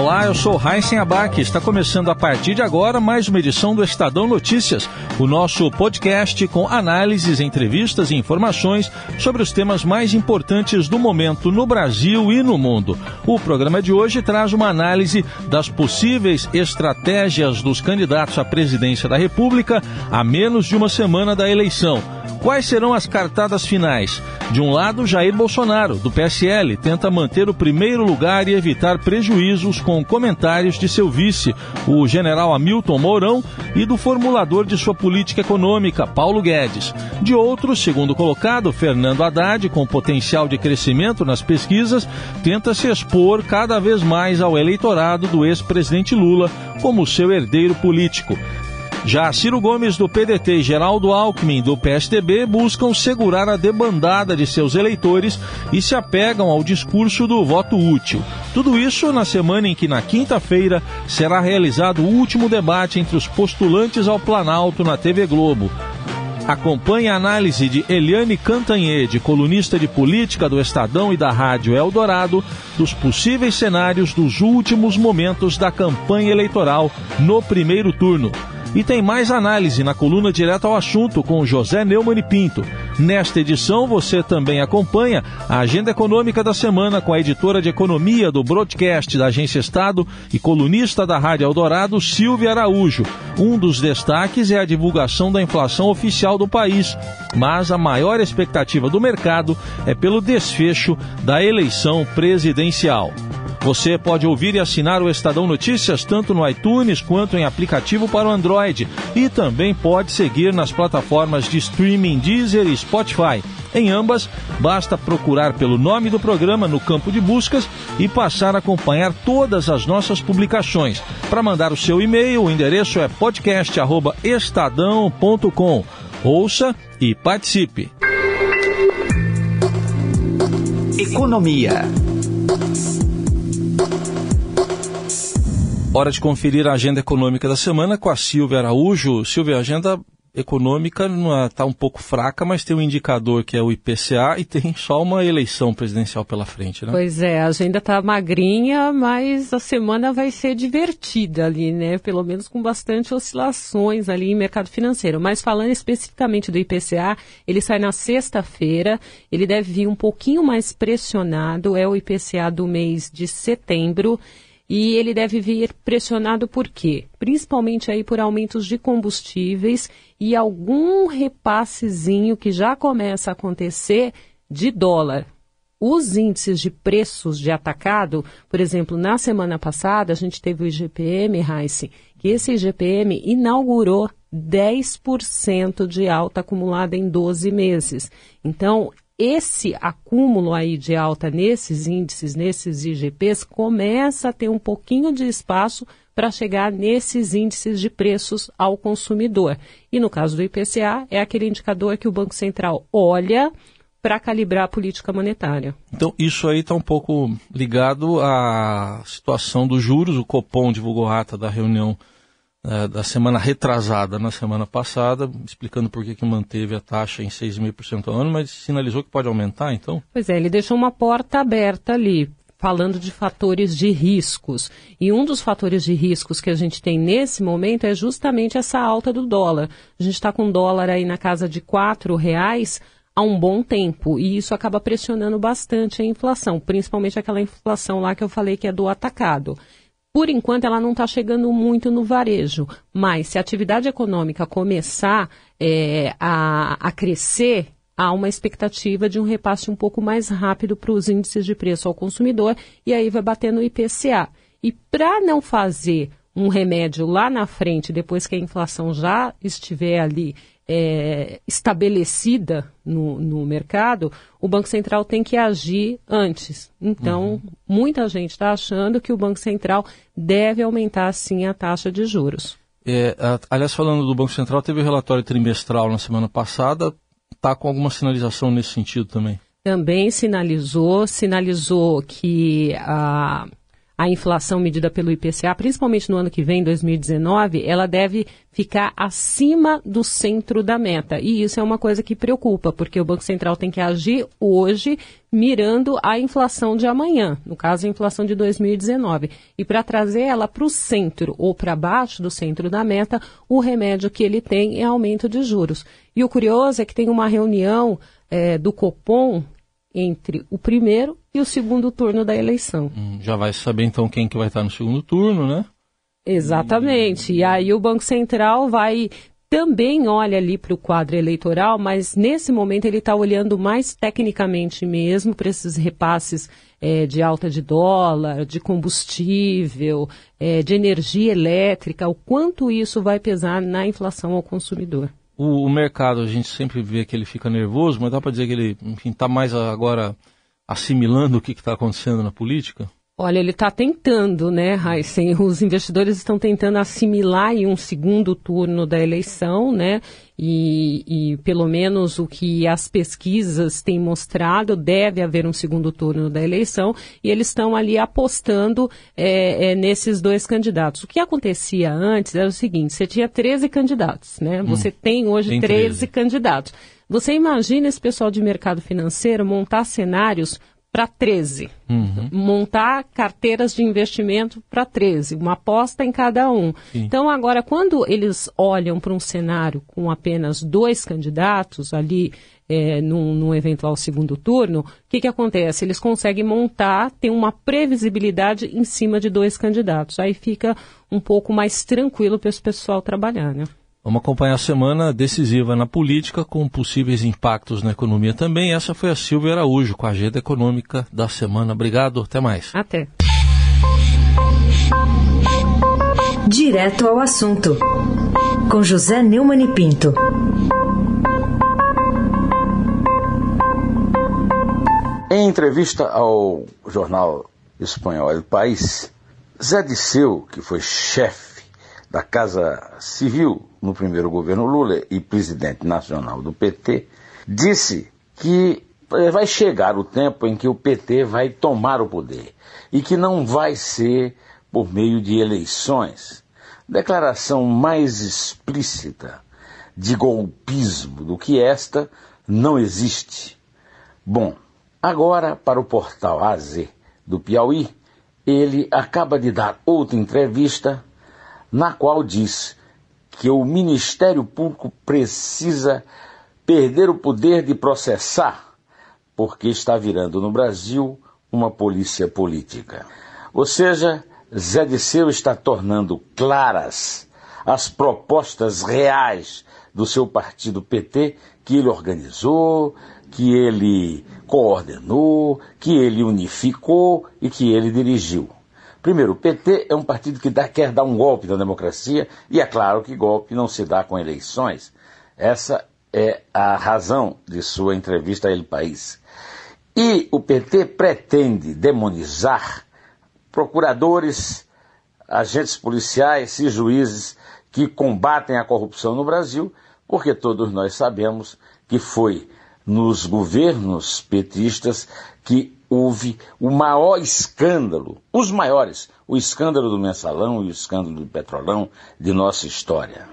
Olá, eu sou Heisen Abach. Está começando a partir de agora mais uma edição do Estadão Notícias, o nosso podcast com análises, entrevistas e informações sobre os temas mais importantes do momento no Brasil e no mundo. O programa de hoje traz uma análise das possíveis estratégias dos candidatos à presidência da República a menos de uma semana da eleição. Quais serão as cartadas finais? De um lado, Jair Bolsonaro, do PSL, tenta manter o primeiro lugar e evitar prejuízos com comentários de seu vice, o general Hamilton Mourão, e do formulador de sua política econômica, Paulo Guedes. De outro, segundo colocado, Fernando Haddad, com potencial de crescimento nas pesquisas, tenta se expor cada vez mais ao eleitorado do ex-presidente Lula como seu herdeiro político. Já Ciro Gomes, do PDT, e Geraldo Alckmin, do PSDB, buscam segurar a debandada de seus eleitores e se apegam ao discurso do voto útil. Tudo isso na semana em que, na quinta-feira, será realizado o último debate entre os postulantes ao Planalto na TV Globo. Acompanhe a análise de Eliane Cantanhede, colunista de política do Estadão e da Rádio Eldorado, dos possíveis cenários dos últimos momentos da campanha eleitoral no primeiro turno. E tem mais análise na coluna Direto ao Assunto com José Neumann e Pinto. Nesta edição, você também acompanha a agenda econômica da semana com a editora de economia do Broadcast da Agência Estado e colunista da Rádio Eldorado, Silvia Araújo. Um dos destaques é a divulgação da inflação oficial do país, mas a maior expectativa do mercado é pelo desfecho da eleição presidencial. Você pode ouvir e assinar o Estadão Notícias tanto no iTunes quanto em aplicativo para o Android. E também pode seguir nas plataformas de streaming Deezer e Spotify. Em ambas, basta procurar pelo nome do programa no campo de buscas e passar a acompanhar todas as nossas publicações. Para mandar o seu e-mail, o endereço é podcast@estadão.com. Ouça e participe. Economia. Hora de conferir a agenda econômica da semana com a Silvia Araújo. Silvia, a agenda econômica está um pouco fraca, mas tem um indicador que é o IPCA e tem só uma eleição presidencial pela frente, né? Pois é, a agenda está magrinha, mas a semana vai ser divertida ali, né? Pelo menos com bastante oscilações ali em mercado financeiro. Mas falando especificamente do IPCA, ele sai na sexta-feira, ele deve vir um pouquinho mais pressionado, é o IPCA do mês de setembro. E ele deve vir pressionado por quê? Principalmente aí por aumentos de combustíveis e algum repassezinho que já começa a acontecer de dólar. Os índices de preços de atacado, por exemplo, na semana passada a gente teve o IGPM, Heisen, que esse IGPM inaugurou 10% de alta acumulada em 12 meses. Então, esse acúmulo aí de alta nesses índices, nesses IGPs, começa a ter um pouquinho de espaço para chegar nesses índices de preços ao consumidor. E no caso do IPCA, é aquele indicador que o Banco Central olha para calibrar a política monetária. Então, isso aí está um pouco ligado à situação dos juros. O Copom divulgou a ata da reunião da semana retrasada, na semana passada, explicando por que manteve a taxa em 6,5% ao ano, mas sinalizou que pode aumentar, então? Pois é, ele deixou uma porta aberta ali, falando de fatores de riscos. E um dos fatores de riscos que a gente tem nesse momento é justamente essa alta do dólar. A gente está com o dólar aí na casa de R$4,00 há um bom tempo, e isso acaba pressionando bastante a inflação, principalmente aquela inflação lá que eu falei que é do atacado. Por enquanto, ela não está chegando muito no varejo, mas se a atividade econômica começar a crescer, há uma expectativa de um repasse um pouco mais rápido para os índices de preço ao consumidor e aí vai bater no IPCA. E para não fazer um remédio lá na frente, depois que a inflação já estiver ali estabelecida no mercado, o Banco Central tem que agir antes. Então, muita gente está achando que o Banco Central deve aumentar, sim, a taxa de juros. Aliás, falando do Banco Central, teve o relatório trimestral na semana passada, está com alguma sinalização nesse sentido também? Também sinalizou que a a inflação medida pelo IPCA, principalmente no ano que vem, 2019, ela deve ficar acima do centro da meta. E isso é uma coisa que preocupa, porque o Banco Central tem que agir hoje mirando a inflação de amanhã, no caso a inflação de 2019. E para trazer ela para o centro ou para baixo do centro da meta, o remédio que ele tem é aumento de juros. E o curioso é que tem uma reunião do Copom entre o primeiro e o segundo turno da eleição. Já vai saber, então, quem que vai estar no segundo turno, né? Exatamente. E aí o Banco Central vai também olha ali para o quadro eleitoral, mas nesse momento ele está olhando mais tecnicamente mesmo para esses repasses de alta de dólar, de combustível, de energia elétrica, o quanto isso vai pesar na inflação ao consumidor. O mercado, a gente sempre vê que ele fica nervoso, mas dá para dizer que ele, enfim, está mais agora assimilando o que está acontecendo na política? Olha, ele está tentando, né, Heisen? Os investidores estão tentando assimilar em um segundo turno da eleição, né? E pelo menos o que as pesquisas têm mostrado, deve haver um segundo turno da eleição, e eles estão ali apostando nesses dois candidatos. O que acontecia antes era o seguinte, você tinha 13 candidatos, né? Você tem hoje 13 candidatos. Você imagina esse pessoal de mercado financeiro montar cenários para 13, montar carteiras de investimento para 13, uma aposta em cada um. Sim. Então, agora, quando eles olham para um cenário com apenas 2 candidatos ali num eventual segundo turno, o que acontece? Eles conseguem montar, tem uma previsibilidade em cima de 2 candidatos. Aí fica um pouco mais tranquilo para esse pessoal trabalhar, né? Vamos acompanhar a semana decisiva na política com possíveis impactos na economia também. Essa foi a Silvia Araújo com a agenda econômica da semana. Obrigado, até mais. Até. Direto ao assunto, com José Neumann e Pinto. Em entrevista ao jornal espanhol El País, Zé Dirceu, que foi chefe da Casa Civil, no primeiro governo Lula e presidente nacional do PT, disse que vai chegar o tempo em que o PT vai tomar o poder e que não vai ser por meio de eleições. Declaração mais explícita de golpismo do que esta não existe. Bom, agora para o portal AZ do Piauí, ele acaba de dar outra entrevista na qual diz que o Ministério Público precisa perder o poder de processar, porque está virando no Brasil uma polícia política. Ou seja, Zé Dirceu está tornando claras as propostas reais do seu partido PT, que ele organizou, que ele coordenou, que ele unificou e que ele dirigiu. Primeiro, o PT é um partido que quer dar um golpe na democracia, e é claro que golpe não se dá com eleições. Essa é a razão de sua entrevista a El País. E o PT pretende demonizar procuradores, agentes policiais e juízes que combatem a corrupção no Brasil, porque todos nós sabemos que foi nos governos petistas que houve o maior escândalo, os maiores, o escândalo do mensalão e o escândalo do petrolão de nossa história.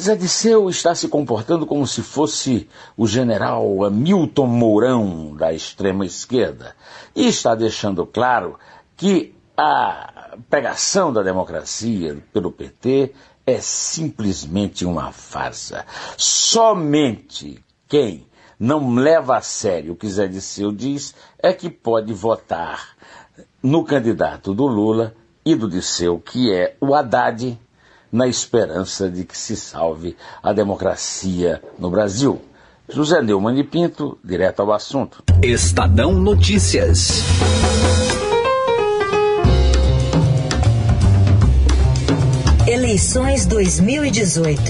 Zé Dirceu está se comportando como se fosse o general Hamilton Mourão da extrema esquerda e está deixando claro que a pregação da democracia pelo PT é simplesmente uma farsa. Somente quem não leva a sério o que Zé Dirceu diz, é que pode votar no candidato do Lula e do Dirceu, que é o Haddad, na esperança de que se salve a democracia no Brasil. José Neumann e Pinto, direto ao assunto. Estadão Notícias. Eleições 2018.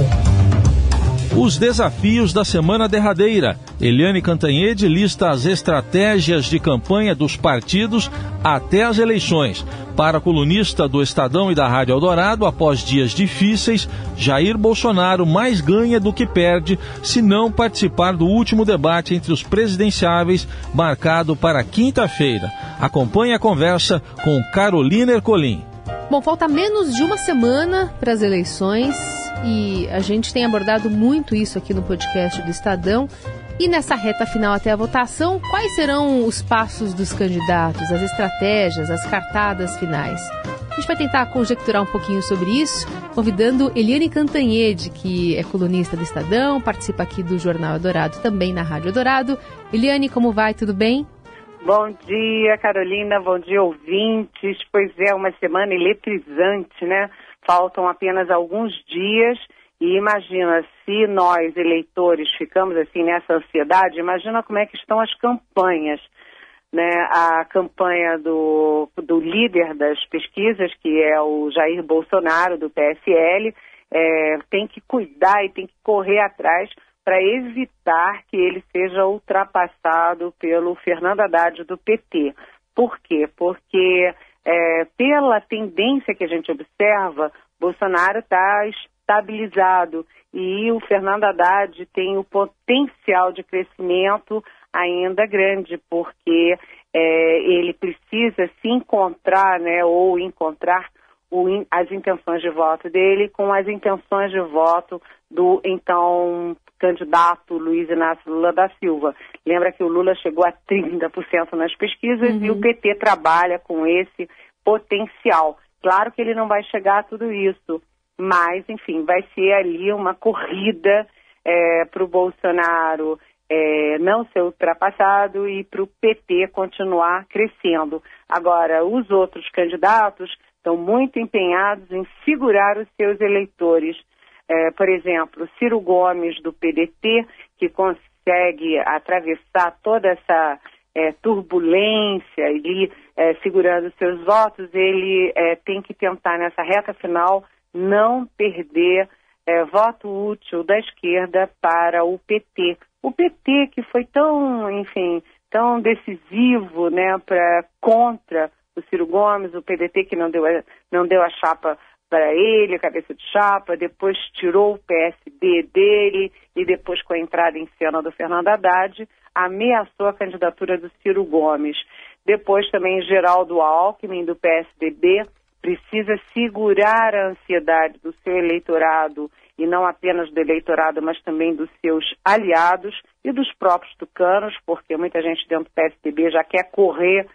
Os desafios da semana derradeira. Eliane Cantanhede lista as estratégias de campanha dos partidos até as eleições. Para a colunista do Estadão e da Rádio Eldorado, após dias difíceis, Jair Bolsonaro mais ganha do que perde se não participar do último debate entre os presidenciáveis, marcado para quinta-feira. Acompanhe a conversa com Carolina Ercolim. Bom, falta menos de uma semana para as eleições e a gente tem abordado muito isso aqui no podcast do Estadão. E nessa reta final até a votação, quais serão os passos dos candidatos, as estratégias, as cartadas finais? A gente vai tentar conjecturar um pouquinho sobre isso, convidando Eliane Cantanhede, que é colunista do Estadão, participa aqui do Jornal Eldorado, também na Rádio Eldorado. Eliane, como vai? Tudo bem? Bom dia, Carolina. Bom dia, ouvintes. Pois é, uma semana eletrizante, né? Faltam apenas alguns dias e imagina, se nós, eleitores, ficamos assim nessa ansiedade, imagina como é que estão as campanhas, né? A campanha do líder das pesquisas, que é o Jair Bolsonaro, do PSL, tem que cuidar e tem que correr atrás para evitar que ele seja ultrapassado pelo Fernando Haddad do PT. Por quê? Porque pela tendência que a gente observa, Bolsonaro está estabilizado e o Fernando Haddad tem o potencial de crescimento ainda grande, porque ele precisa se encontrar, né, ou encontrar as intenções de voto dele com as intenções de voto do então candidato Luiz Inácio Lula da Silva. Lembra que o Lula chegou a 30% nas pesquisas e o PT trabalha com esse potencial. Claro que ele não vai chegar a tudo isso, mas, enfim, vai ser ali uma corrida para o Bolsonaro não ser ultrapassado e para o PT continuar crescendo. Agora, os outros candidatos estão muito empenhados em segurar os seus eleitores. Por exemplo, Ciro Gomes, do PDT, que consegue atravessar toda essa turbulência ali, segurando seus votos, ele tem que tentar, nessa reta final, não perder voto útil da esquerda para o PT. O PT, que foi tão, enfim, tão decisivo, né, contra o Ciro Gomes, o PDT que não deu a chapa para ele, a cabeça de chapa, depois tirou o PSD dele e depois, com a entrada em cena do Fernando Haddad, ameaçou a candidatura do Ciro Gomes. Depois também Geraldo Alckmin, do PSDB, precisa segurar a ansiedade do seu eleitorado, e não apenas do eleitorado, mas também dos seus aliados e dos próprios tucanos, porque muita gente dentro do PSDB já quer correr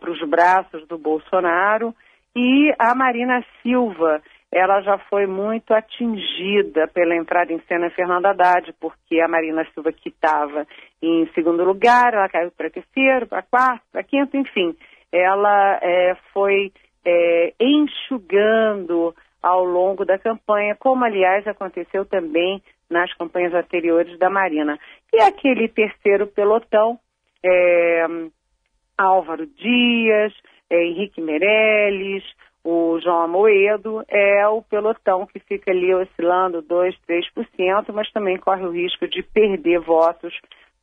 para os braços do Bolsonaro. E a Marina Silva, ela já foi muito atingida pela entrada em cena de Fernando Haddad, porque a Marina Silva, que estava em segundo lugar, ela caiu para terceiro, para quarto, para quinto, enfim. Ela foi enxugando ao longo da campanha, como, aliás, aconteceu também nas campanhas anteriores da Marina. E aquele terceiro pelotão, Álvaro Dias, Henrique Meirelles, o João Amoedo, é o pelotão que fica ali oscilando 2%, 3%, mas também corre o risco de perder votos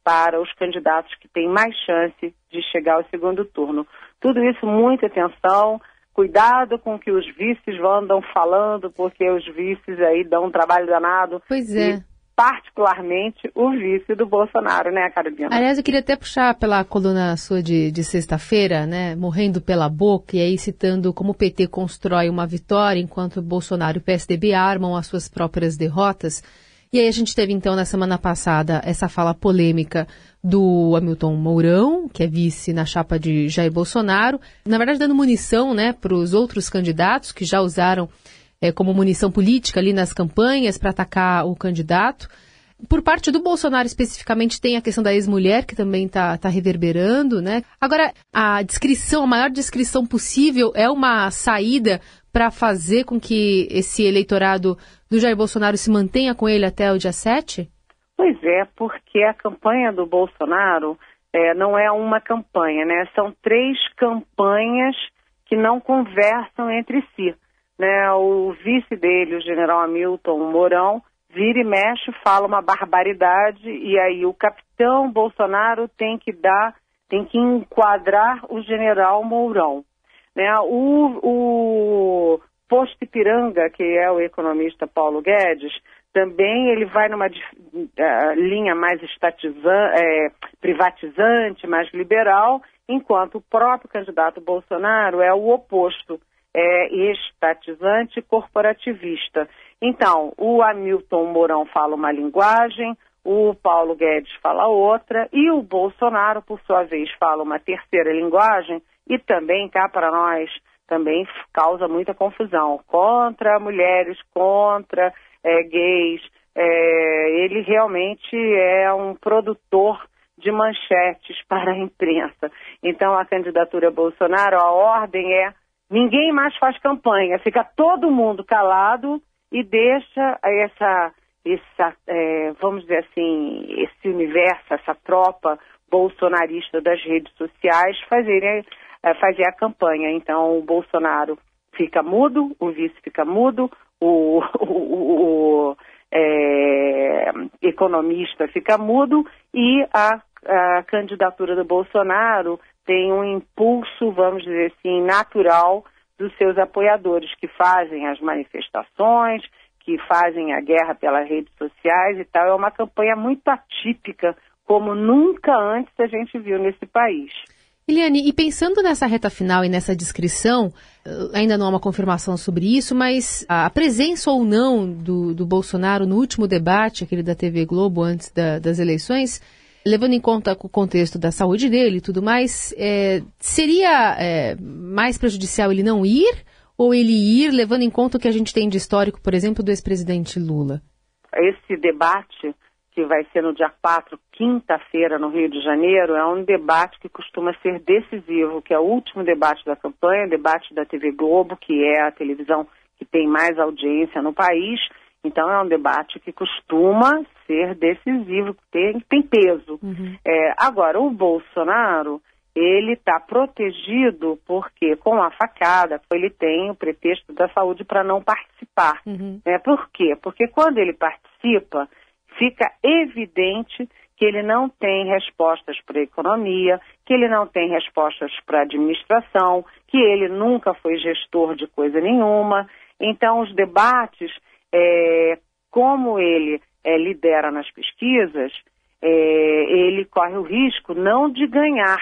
para os candidatos que têm mais chance de chegar ao segundo turno. Tudo isso, muita atenção, cuidado com o que os vices andam falando, porque os vices aí dão um trabalho danado. Pois é. E particularmente o vice do Bolsonaro, né, Carolina? Aliás, eu queria até puxar pela coluna sua de sexta-feira, né, morrendo pela boca, e aí citando como o PT constrói uma vitória enquanto o Bolsonaro e o PSDB armam as suas próprias derrotas. E aí a gente teve, então, na semana passada, essa fala polêmica do Hamilton Mourão, que é vice na chapa de Jair Bolsonaro, na verdade dando munição, né, para os outros candidatos que já usaram como munição política ali nas campanhas para atacar o candidato. Por parte do Bolsonaro, especificamente, tem a questão da ex-mulher, que também está reverberando, né? Agora, a maior descrição possível é uma saída para fazer com que esse eleitorado do Jair Bolsonaro se mantenha com ele até o dia 7? Pois é, porque a campanha do Bolsonaro não é uma campanha, né? São três campanhas que não conversam entre si. O vice dele, o general Hamilton Mourão, vira e mexe, fala uma barbaridade, e aí o capitão Bolsonaro tem que enquadrar o general Mourão. Né? O Posto Ipiranga, que é o economista Paulo Guedes, também ele vai numa linha mais privatizante, mais liberal, enquanto o próprio candidato Bolsonaro é o oposto, é estatizante e corporativista. Então, o Hamilton Mourão fala uma linguagem, o Paulo Guedes fala outra, e o Bolsonaro, por sua vez, fala uma terceira linguagem, e também, cá para nós, também causa muita confusão. Contra mulheres, contra gays, ele realmente é um produtor de manchetes para a imprensa. Então, a candidatura Bolsonaro, a ordem é: ninguém mais faz campanha, fica todo mundo calado e deixa vamos dizer assim, esse universo, essa tropa bolsonarista das redes sociais fazer a campanha. Então, o Bolsonaro fica mudo, o vice fica mudo, o economista fica mudo, e a candidatura do Bolsonaro tem um impulso, vamos dizer assim, natural dos seus apoiadores, que fazem as manifestações, que fazem a guerra pelas redes sociais e tal. É uma campanha muito atípica, como nunca antes a gente viu nesse país. Eliane, e pensando nessa reta final e nessa descrição, ainda não há uma confirmação sobre isso, mas a presença ou não do Bolsonaro no último debate, aquele da TV Globo, antes das eleições, levando em conta o contexto da saúde dele e tudo mais, seria mais prejudicial ele não ir ou ele ir, levando em conta o que a gente tem de histórico, por exemplo, do ex-presidente Lula? Esse debate, que vai ser no dia 4, quinta-feira, no Rio de Janeiro, é um debate que costuma ser decisivo, que é o último debate da campanha, debate da TV Globo, que é a televisão que tem mais audiência no país. Então, é um debate que costuma ser decisivo, que tem peso. Uhum. Agora, o Bolsonaro, ele está protegido porque, com a facada, ele tem o pretexto da saúde para não participar. Uhum. Por quê? Porque quando ele participa, fica evidente que ele não tem respostas para a economia, que ele não tem respostas para a administração, que ele nunca foi gestor de coisa nenhuma. Então, os debates, como ele lidera nas pesquisas, ele corre o risco não de ganhar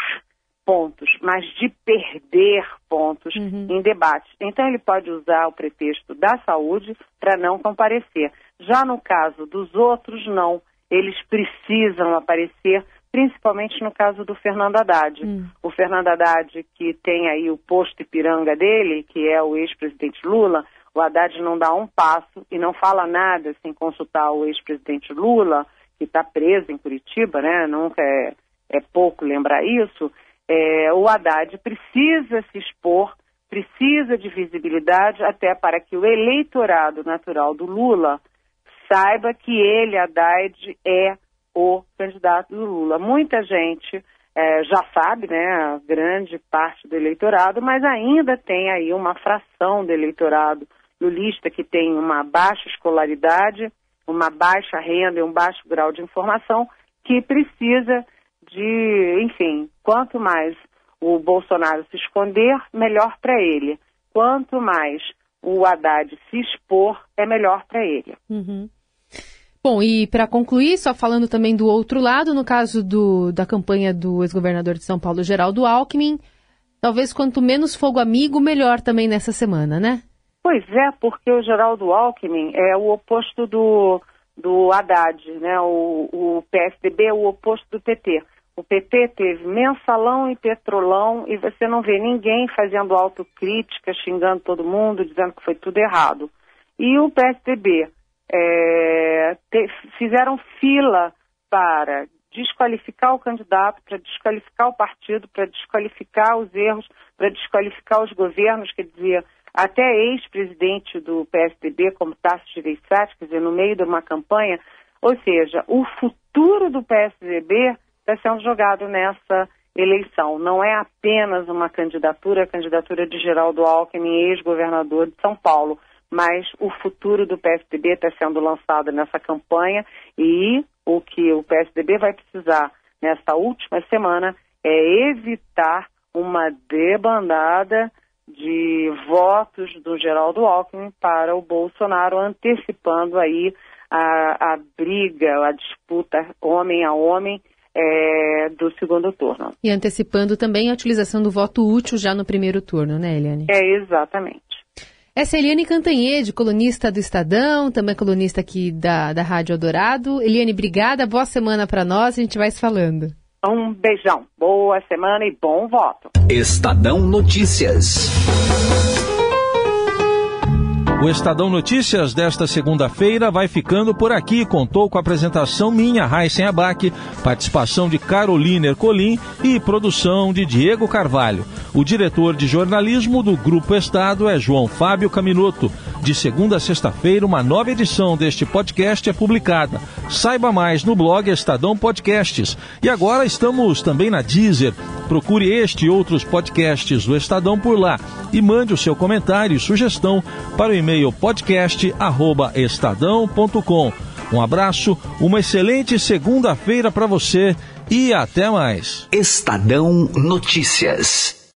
pontos, mas de perder pontos em debates. Então, ele pode usar o pretexto da saúde para não comparecer. Já no caso dos outros, não. Eles precisam aparecer, principalmente no caso do Fernando Haddad. O Fernando Haddad, que tem aí o Posto Ipiranga dele, que é o ex-presidente Lula, o Haddad não dá um passo e não fala nada sem consultar o ex-presidente Lula, que está preso em Curitiba, né? Nunca é pouco lembrar isso. O Haddad precisa se expor, precisa de visibilidade, até para que o eleitorado natural do Lula saiba que ele, Haddad, é o candidato do Lula. Muita gente já sabe, né, a grande parte do eleitorado, mas ainda tem aí uma fração do eleitorado lulista que tem uma baixa escolaridade, uma baixa renda e um baixo grau de informação, que precisa de, enfim, quanto mais o Bolsonaro se esconder, melhor para ele. Quanto mais o Haddad se expor, é melhor para ele. Uhum. Bom, e para concluir, só falando também do outro lado, no caso da campanha do ex-governador de São Paulo, Geraldo Alckmin, talvez quanto menos fogo amigo, melhor também nessa semana, né? Pois é, porque o Geraldo Alckmin é o oposto do Haddad, né? O PSDB é o oposto do PT. O PT teve mensalão e petrolão, e você não vê ninguém fazendo autocrítica, xingando todo mundo, dizendo que foi tudo errado. E o PSDB... fizeram fila para desqualificar o candidato, para desqualificar o partido, para desqualificar os erros, para desqualificar os governos, quer dizer, até ex-presidente do PSDB, como Tasso Gereissati, quer dizer, no meio de uma campanha. Ou seja, o futuro do PSDB está sendo jogado nessa eleição. Não é apenas uma candidatura, a candidatura de Geraldo Alckmin, ex-governador de São Paulo, mas o futuro do PSDB está sendo lançado nessa campanha e o que o PSDB vai precisar nessa última semana é evitar uma debandada de votos do Geraldo Alckmin para o Bolsonaro, antecipando aí a briga, a disputa homem a homem do segundo turno. E antecipando também a utilização do voto útil já no primeiro turno, né, Eliane? Exatamente. Essa é Eliane Cantanhede, colunista do Estadão, também colunista aqui da Rádio Eldorado. Eliane, obrigada, boa semana para nós, a gente vai se falando. Um beijão, boa semana e bom voto. Estadão Notícias. O Estadão Notícias desta segunda-feira vai ficando por aqui. Contou com a apresentação minha, Heisen Abach, participação de Carolina Ercolim e produção de Diego Carvalho. O diretor de jornalismo do Grupo Estado é João Fábio Caminoto. De segunda a sexta-feira, uma nova edição deste podcast é publicada. Saiba mais no blog Estadão Podcasts. E agora estamos também na Deezer. Procure este e outros podcasts do Estadão por lá e mande o seu comentário e sugestão para o e-mail podcast@estadão.com. Um abraço, uma excelente segunda-feira para você e até mais. Estadão Notícias.